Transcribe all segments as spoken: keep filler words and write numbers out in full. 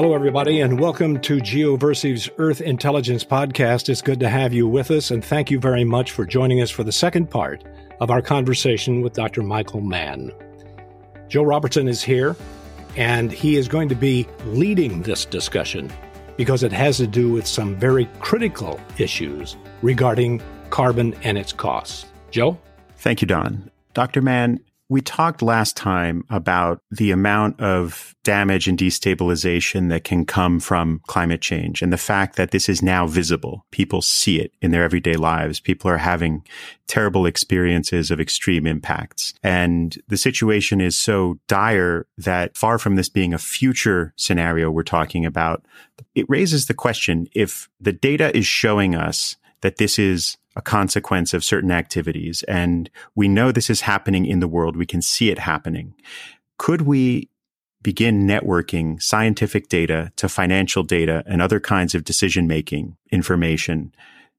Hello, everybody, and welcome to Geoversive's Earth Intelligence Podcast. It's good to have you with us, and thank you very much for joining us for the second part of our conversation with Doctor Michael Mann. Joe Robertson is here, and he is going to be leading this discussion because it has to do with some very critical issues regarding carbon and its costs. Joe? Thank you, Don. Doctor Mann, we talked last time about the amount of damage and destabilization that can come from climate change and the fact that this is now visible. People see it in their everyday lives. People are having terrible experiences of extreme impacts. And the situation is so dire that far from this being a future scenario we're talking about, it raises the question, if the data is showing us that this is a consequence of certain activities, and we know this is happening in the world, we can see it happening, could we begin networking scientific data to financial data and other kinds of decision-making information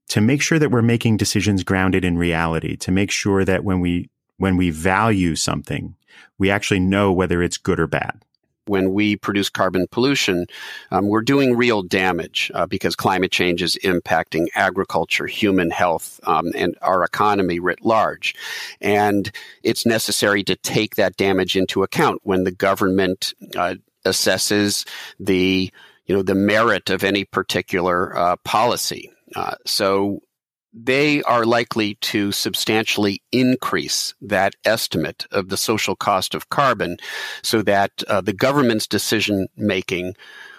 to make sure that we're making decisions grounded in reality, to make sure that when we when we value something, we actually know whether it's good or bad? When we produce carbon pollution, um, we're doing real damage uh, because climate change is impacting agriculture, human health, um, and our economy writ large. And it's necessary to take that damage into account when the government uh, assesses the, you know, the merit of any particular uh, policy. Uh, so they are likely to substantially increase that estimate of the social cost of carbon so that uh, the government's decision-making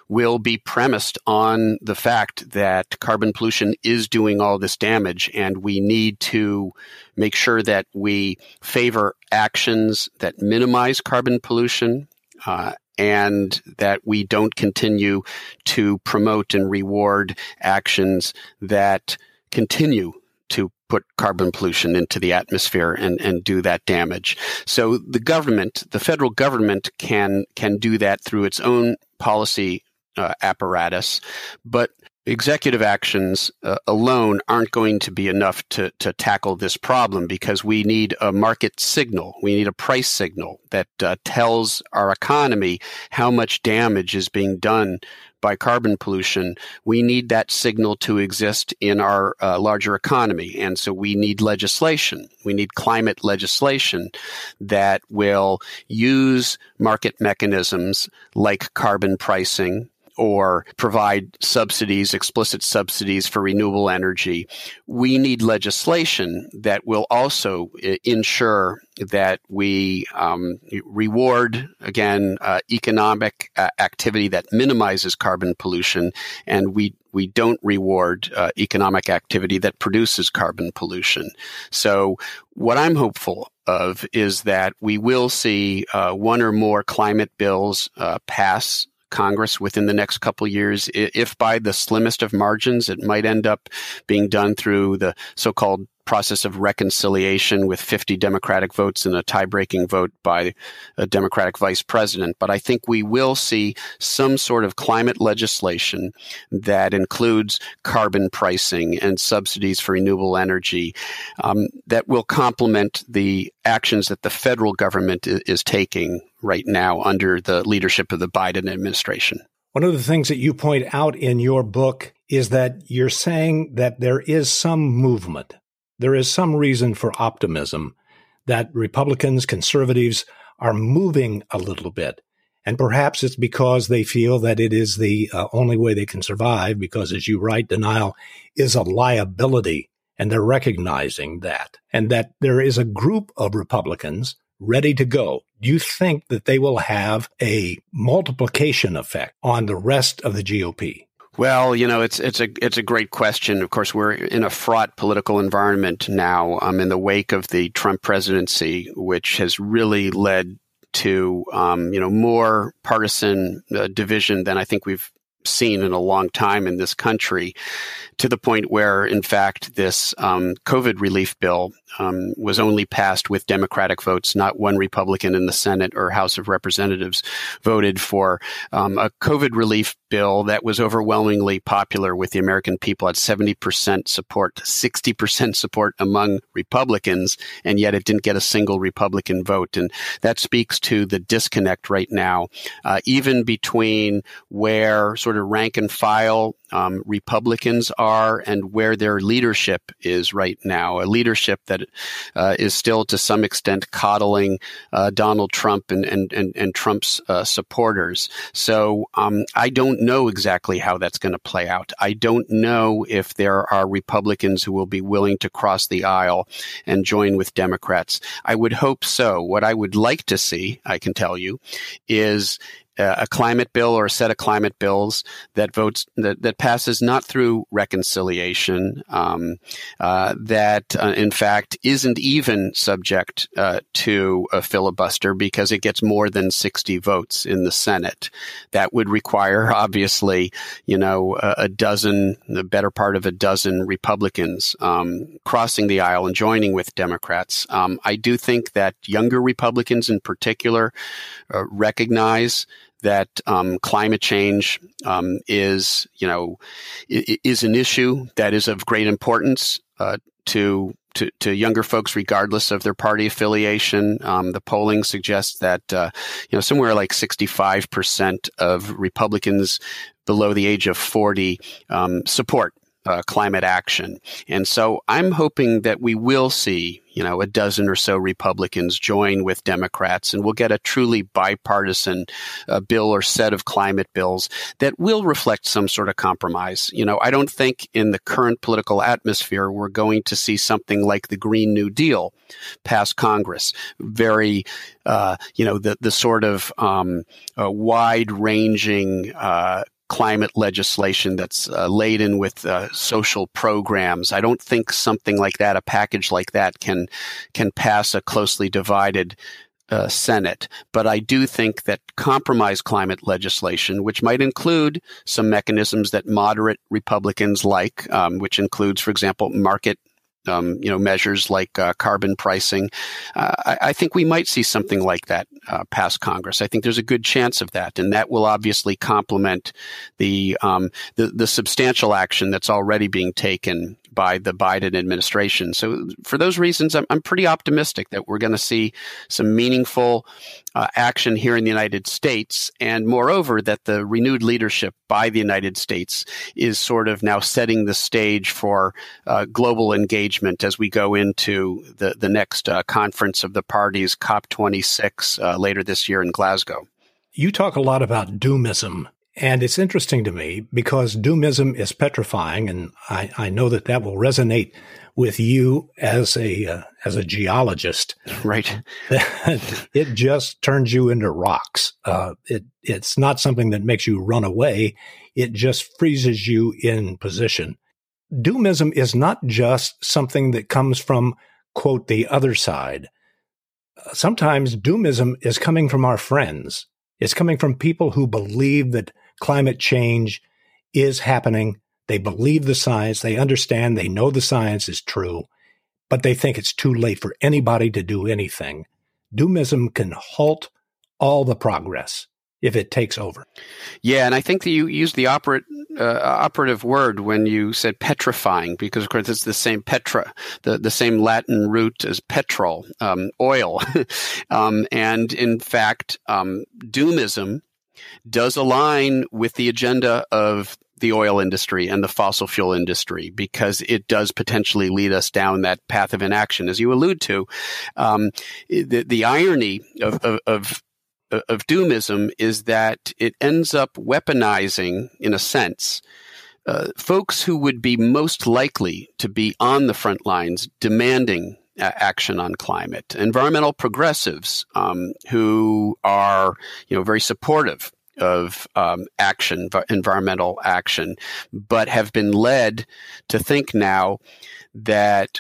will be premised on the fact that carbon pollution is doing all this damage, and we need to make sure that we favor actions that minimize carbon pollution uh, and that we don't continue to promote and reward actions that continue to put carbon pollution into the atmosphere and, and do that damage. So the government, the federal government can can do that through its own policy uh, apparatus, but executive actions uh, alone aren't going to be enough to, to tackle this problem, because we need a market signal. We need a price signal that uh, tells our economy how much damage is being done by carbon pollution. We need that signal to exist in our uh, larger economy. And so we need legislation. We need climate legislation that will use market mechanisms like carbon pricing, or provide subsidies, explicit subsidies for renewable energy. We need legislation that will also ensure that we um, reward, again, uh, economic uh, activity that minimizes carbon pollution, and we we don't reward uh, economic activity that produces carbon pollution. So what I'm hopeful of is that we will see uh, one or more climate bills uh, pass Congress within the next couple of years. If by the slimmest of margins, it might end up being done through the so-called process of reconciliation with fifty Democratic votes and a tie-breaking vote by a Democratic vice president. But I think we will see some sort of climate legislation that includes carbon pricing and subsidies for renewable energy um, that will complement the actions that the federal government is taking right now under the leadership of the Biden administration. One of the things that you point out in your book is that you're saying that there is some movement. There is some reason for optimism that Republicans, conservatives are moving a little bit. And perhaps it's because they feel that it is the uh, only way they can survive, because, as you write, denial is a liability, and they're recognizing that. And that there is a group of Republicans ready to go. Do you think that they will have a multiplication effect on the rest of the G O P? Well, you know, it's it's a it's a great question. Of course, we're in a fraught political environment now um, in the wake of the Trump presidency, which has really led to, um, you know, more partisan uh, division than I think we've seen in a long time in this country, to the point where, in fact, this um, COVID relief bill um, was only passed with Democratic votes. Not one Republican in the Senate or House of Representatives voted for um, a COVID relief bill that was overwhelmingly popular with the American people at seventy percent support, sixty percent support among Republicans, and yet it didn't get a single Republican vote. And that speaks to the disconnect right now, uh, even between where sort of rank and file Um, Republicans are and where their leadership is right now, a leadership that uh, is still to some extent coddling uh, Donald Trump and, and, and, and Trump's uh, supporters. So um, I don't know exactly how that's going to play out. I don't know if there are Republicans who will be willing to cross the aisle and join with Democrats. I would hope so. What I would like to see, I can tell you, is a climate bill or a set of climate bills that votes that, that passes not through reconciliation, um, uh, that uh, in fact isn't even subject uh, to a filibuster because it gets more than sixty votes in the Senate. That would require, obviously, you know, a, a dozen, the better part of a dozen Republicans um, crossing the aisle and joining with Democrats. Um, I do think that younger Republicans, in particular, uh, recognize that um, climate change um, is, you know, is an issue that is of great importance uh, to, to to younger folks, regardless of their party affiliation. Um, the polling suggests that, uh, you know, somewhere like sixty-five percent of Republicans below the age of forty um, support Uh, climate action. And so I'm hoping that we will see, you know, a dozen or so Republicans join with Democrats, and we'll get a truly bipartisan uh, bill or set of climate bills that will reflect some sort of compromise. You know, I don't think in the current political atmosphere we're going to see something like the Green New Deal pass Congress. Very, uh, you know, the, the sort of um, uh, wide-ranging uh climate legislation that's uh, laden with uh, social programs. I don't think something like that, a package like that, can can pass a closely divided uh, Senate. But I do think that compromise climate legislation, which might include some mechanisms that moderate Republicans like, um, which includes, for example, market Um, you know, measures like uh, carbon pricing. Uh, I, I think we might see something like that uh, pass Congress. I think there's a good chance of that, and that will obviously complement the, um, the the substantial action that's already being taken by the Biden administration. So, for those reasons, I'm, I'm pretty optimistic that we're going to see some meaningful uh, action here in the United States, and moreover, that the renewed leadership by the United States is sort of now setting the stage for uh, global engagement as we go into the, the next uh, conference of the parties, COP twenty-six, uh, later this year in Glasgow. You talk a lot about doomism, and it's interesting to me because doomism is petrifying, and I, I know that that will resonate with you as a uh, as a geologist. Right. It just turns you into rocks. Uh, it it's not something that makes you run away. It just freezes you in position. Doomism is not just something that comes from, quote, the other side. Sometimes doomism is coming from our friends. It's coming from people who believe that climate change is happening. They believe the science. They understand. They know the science is true, but they think it's too late for anybody to do anything. Doomism can halt all the progress if it takes over. Yeah, and I think that you used the operate, uh, operative word when you said petrifying, because, of course, it's the same petra, the, the same Latin root as petrol, um, oil. um, and, in fact, um, doomism does align with the agenda of the oil industry and the fossil fuel industry, because it does potentially lead us down that path of inaction. As you allude to, um, the, the irony of, of, of of doomism is that it ends up weaponizing, in a sense, uh, folks who would be most likely to be on the front lines demanding uh, action on climate. Environmental progressives um, who are, you know, very supportive of um, action, environmental action, but have been led to think now that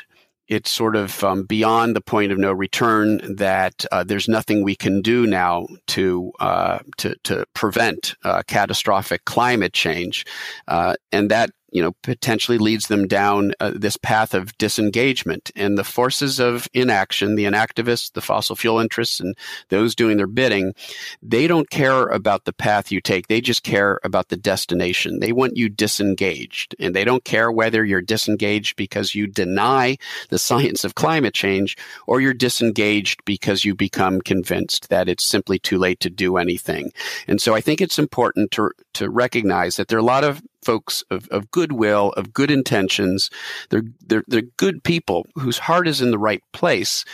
it's sort of um, beyond the point of no return, that uh, there's nothing we can do now to uh, to, to prevent uh, catastrophic climate change, uh, and that you know, potentially leads them down uh, this path of disengagement. And the forces of inaction, the inactivists, the fossil fuel interests, and those doing their bidding, they don't care about the path you take. They just care about the destination. They want you disengaged. And they don't care whether you're disengaged because you deny the science of climate change or you're disengaged because you become convinced that it's simply too late to do anything. And so I think it's important to to recognize that there are a lot of folks of, of goodwill, of good intentions. They're, they're, they're good people whose heart is in the right place,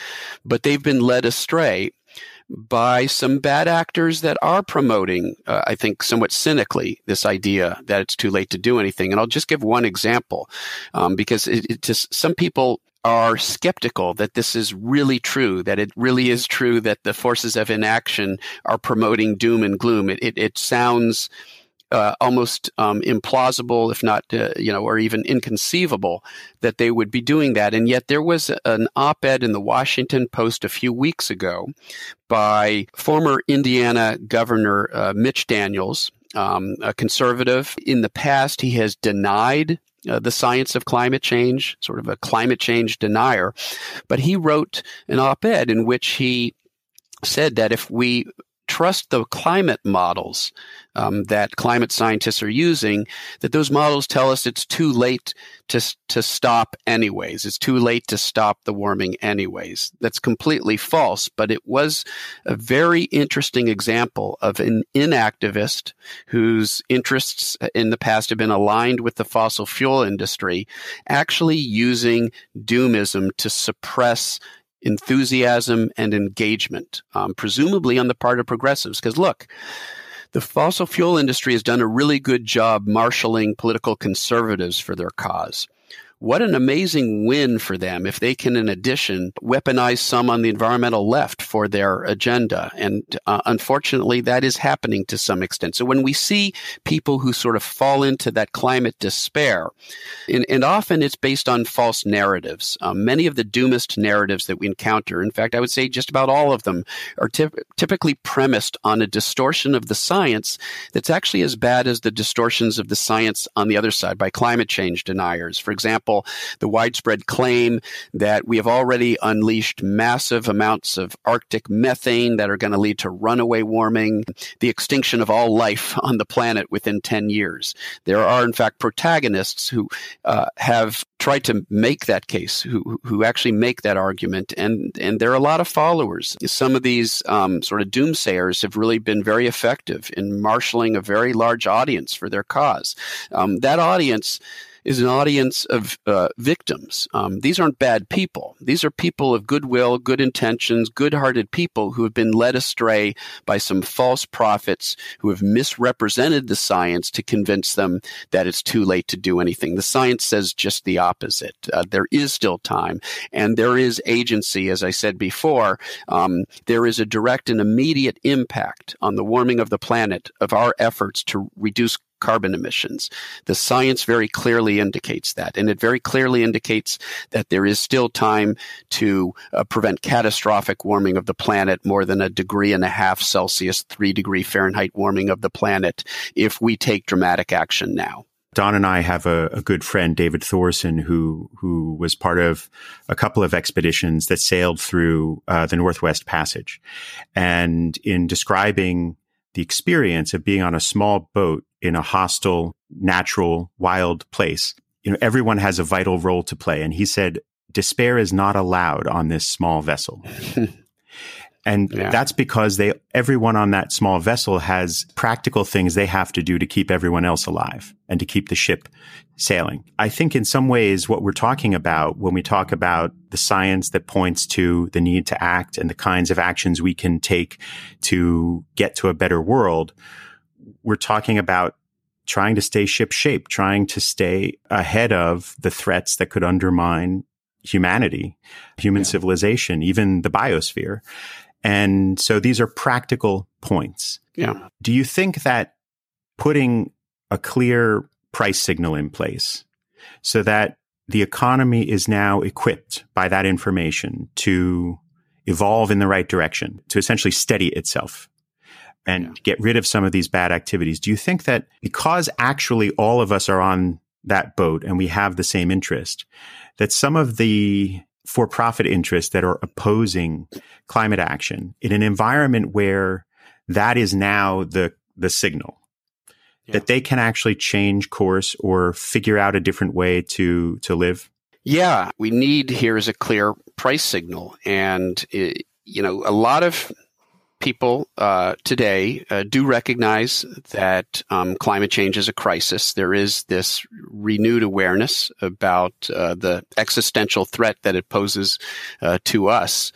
but they've been led astray by some bad actors that are promoting, uh, I think, somewhat cynically, this idea that it's too late to do anything. And I'll just give one example, um, because it, it just some people are skeptical that this is really true, that it really is true that the forces of inaction are promoting doom and gloom. It, it, it sounds Uh, almost um, implausible, if not, uh, you know, or even inconceivable that they would be doing that. And yet there was an op-ed in the Washington Post a few weeks ago by former Indiana Governor uh, Mitch Daniels, um, a conservative. In the past, he has denied Uh, the science of climate change, sort of a climate change denier. But he wrote an op-ed in which he said that if we trust the climate models um, that climate scientists are using, that those models tell us it's too late to to stop anyways. It's too late to stop the warming anyways. That's completely false, but it was a very interesting example of an inactivist whose interests in the past have been aligned with the fossil fuel industry actually using doomism to suppress enthusiasm and engagement, um, presumably on the part of progressives. Because look, the fossil fuel industry has done a really good job marshaling political conservatives for their cause. What an amazing win for them if they can, in addition, weaponize some on the environmental left for their agenda. And uh, unfortunately, that is happening to some extent. So when we see people who sort of fall into that climate despair, and, and often it's based on false narratives. Um, many of the doomist narratives that we encounter, in fact, I would say just about all of them, are ty- typically premised on a distortion of the science that's actually as bad as the distortions of the science on the other side by climate change deniers. For example, the widespread claim that we have already unleashed massive amounts of Arctic methane that are going to lead to runaway warming, the extinction of all life on the planet within ten years. There are, in fact, protagonists who uh, have tried to make that case, who who actually make that argument, and, and there are a lot of followers. Some of these um, sort of doomsayers have really been very effective in marshaling a very large audience for their cause. Um, that audience is an audience of uh, victims. Um, these aren't bad people. These are people of goodwill, good intentions, good-hearted people who have been led astray by some false prophets who have misrepresented the science to convince them that it's too late to do anything. The science says just the opposite. Uh, there is still time, and there is agency, as I said before. Um, there is a direct and immediate impact on the warming of the planet of our efforts to reduce carbon emissions. The science very clearly indicates that, and it very clearly indicates that there is still time to uh, prevent catastrophic warming of the planet, more than a degree and a half Celsius, three degree Fahrenheit warming of the planet, if we take dramatic action now. Don and I have a, a good friend, David Thorson, who who was part of a couple of expeditions that sailed through uh, the Northwest Passage. And in describing the experience of being on a small boat in a hostile, natural, wild place, you know, everyone has a vital role to play. And he said, despair is not allowed on this small vessel. And yeah. That's because they, everyone on that small vessel has practical things they have to do to keep everyone else alive and to keep the ship sailing. I think in some ways what we're talking about when we talk about the science that points to the need to act and the kinds of actions we can take to get to a better world, we're talking about trying to stay ship-shape, trying to stay ahead of the threats that could undermine humanity, human yeah. civilization, even the biosphere. And so these are practical points. Yeah. Do you think that putting a clear price signal in place so that the economy is now equipped by that information to evolve in the right direction, to essentially steady itself and yeah. get rid of some of these bad activities? Do you think that because actually all of us are on that boat and we have the same interest, that some of the for-profit interests that are opposing climate action in an environment where that is now the, the signal, yeah. that they can actually change course or figure out a different way to, to live? Yeah, we need here is a clear price signal. And, it, you know, a lot of people uh, today uh, do recognize that um, climate change is a crisis. There is this renewed awareness about uh, the existential threat that it poses uh, to us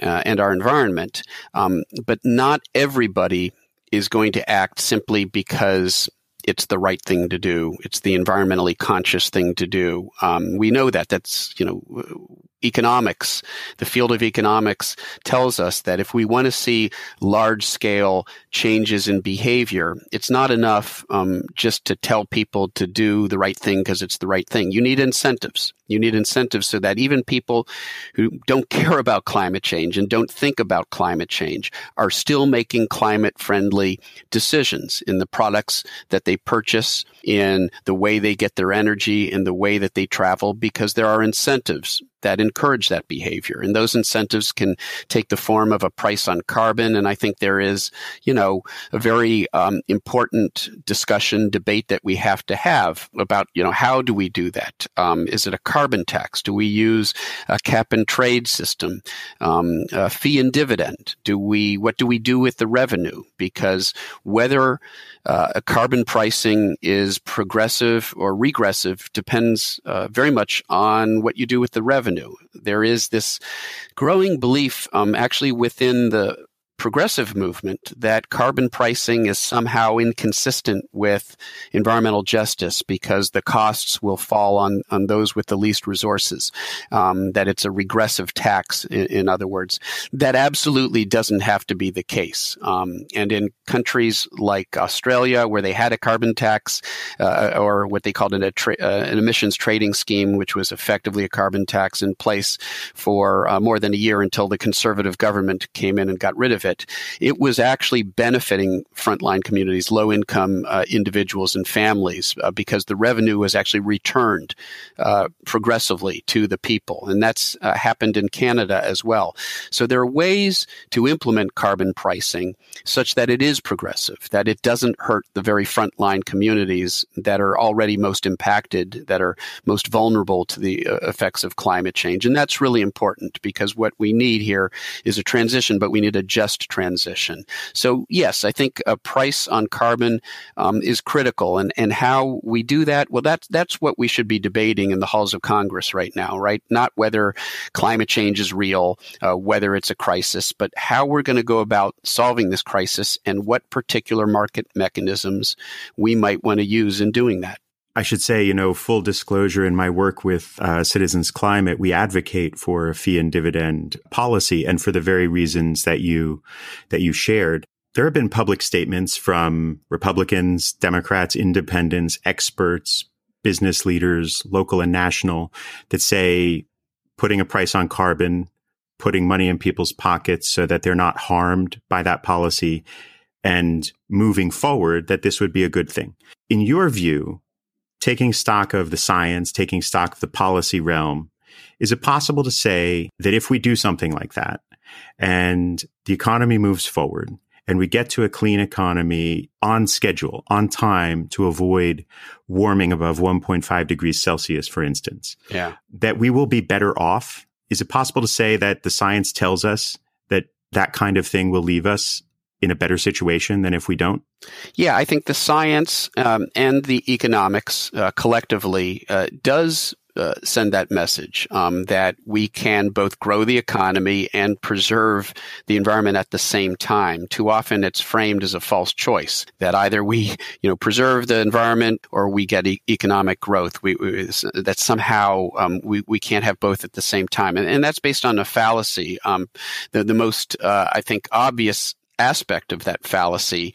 uh, and our environment. Um, but not everybody is going to act simply because it's the right thing to do. It's the environmentally conscious thing to do. Um, we know that. That's, you know, economics, the field of economics tells us that if we want to see large scale changes in behavior, it's not enough um, just to tell people to do the right thing because it's the right thing. You need incentives. You need incentives so that even people who don't care about climate change and don't think about climate change are still making climate friendly decisions in the products that they purchase, in the way they get their energy, in the way that they travel, because there are incentives that encourage that behavior. And those incentives can take the form of a price on carbon. And I think there is, you know, a very um, important discussion, debate that we have to have about, you know, how do we do that? Um, is it a carbon tax? Do we use a cap and trade system, um, a fee and dividend? Do we, what do we do with the revenue? Because whether uh, a carbon pricing is progressive or regressive depends uh, very much on what you do with the revenue. There is this growing belief, um, actually within the progressive movement, that carbon pricing is somehow inconsistent with environmental justice because the costs will fall on, on those with the least resources, um, that it's a regressive tax, in, in other words. That absolutely doesn't have to be the case. Um, and in countries like Australia, where they had a carbon tax uh, or what they called an, a tra- uh, an emissions trading scheme, which was effectively a carbon tax in place for uh, more than a year until the conservative government came in and got rid of it. It. it was actually benefiting frontline communities, low-income uh, individuals and families, uh, because the revenue was actually returned uh, progressively to the people. And that's uh, happened in Canada as well. So there are ways to implement carbon pricing such that it is progressive, that it doesn't hurt the very frontline communities that are already most impacted, that are most vulnerable to the uh, effects of climate change. And that's really important, because what we need here is a transition, but we need a just transition. So yes, I think a price on carbon um, is critical, and, and how we do that. Well, that's that's what we should be debating in the halls of Congress right now, right? Not whether climate change is real, uh, whether it's a crisis, but how we're going to go about solving this crisis and what particular market mechanisms we might want to use in doing that. I should say, you know, full disclosure, in my work with uh, Citizens Climate, we advocate for a fee and dividend policy, and for the very reasons that you that you shared. There have been public statements from Republicans, Democrats, independents, experts, business leaders, local and national, that say putting a price on carbon, putting money in people's pockets so that they're not harmed by that policy, and moving forward, that this would be a good thing. In your view, taking stock of the science, taking stock of the policy realm, is it possible to say that if we do something like that and the economy moves forward and we get to a clean economy on schedule, on time, to avoid warming above one point five degrees Celsius, for instance, yeah. that we will be better off? Is it possible to say that the science tells us that that kind of thing will leave us in a better situation than if we don't? Yeah, I think the science um, and the economics uh, collectively uh, does uh, send that message um, that we can both grow the economy and preserve the environment at the same time. Too often it's framed as a false choice, that either we, you know, preserve the environment or we get e- economic growth. We, we, that somehow um, we, we can't have both at the same time. And, and that's based on a fallacy. Um, the, the most, uh, I think, obvious aspect of that fallacy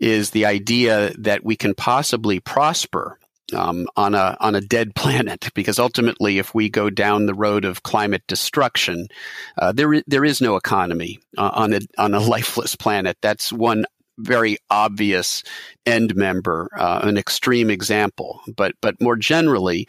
is the idea that we can possibly prosper um, on a on a dead planet, because ultimately, if we go down the road of climate destruction, uh, there there is no economy uh, on a on a lifeless planet. That's one very obvious end member, uh, an extreme example. But but more generally,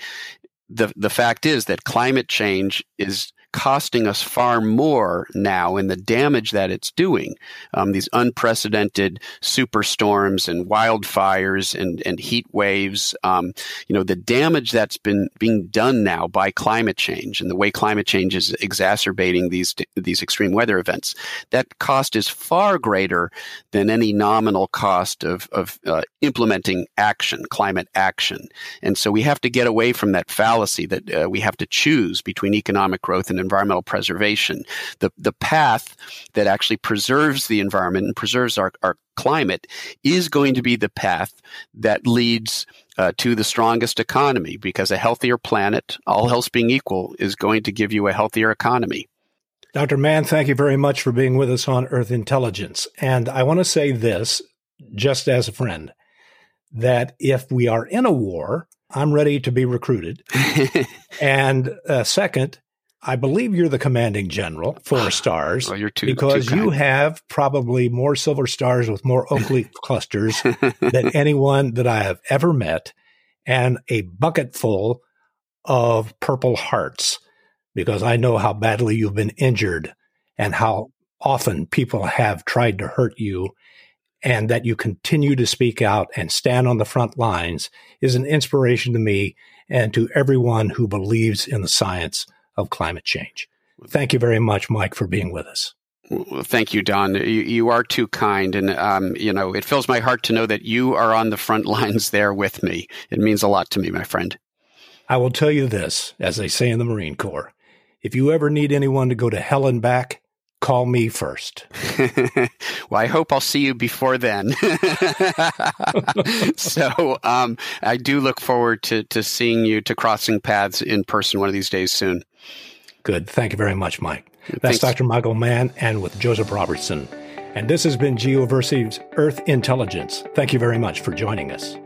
the the fact is that climate change is costing us far more now in the damage that it's doing. Um, these unprecedented superstorms and wildfires and, and heat waves, um, you know, the damage that's been being done now by climate change and the way climate change is exacerbating these, these extreme weather events, that cost is far greater than any nominal cost of, of uh, implementing action, climate action. And so we have to get away from that fallacy that uh, we have to choose between economic growth and environmental preservation. The the path that actually preserves the environment and preserves our, our climate is going to be the path that leads uh, to the strongest economy, because a healthier planet, all else being equal, is going to give you a healthier economy. Doctor Mann, thank you very much for being with us on Earth Intelligence. And I want to say this, just as a friend, that if we are in a war, I'm ready to be recruited. and uh, second, I believe you're the commanding general, four stars, well, you're too, because too you have probably more silver stars with more oak leaf clusters than anyone that I have ever met, and a bucket full of purple hearts, because I know how badly you've been injured and how often people have tried to hurt you, and that you continue to speak out and stand on the front lines is an inspiration to me and to everyone who believes in the science of climate change. Thank you very much, Mike, for being with us. Well, thank you, Don. You, you are too kind. And, um, you know, it fills my heart to know that you are on the front lines there with me. It means a lot to me, my friend. I will tell you this, as they say in the Marine Corps, if you ever need anyone to go to hell and back, call me first. Well, I hope I'll see you before then. so um, I do look forward to, to seeing you, to crossing paths in person one of these days soon. Good. Thank you very much, Mike. That's Thanks. Doctor Michael Mann and with Joseph Robertson. And this has been Geoversive's Earth Intelligence. Thank you very much for joining us.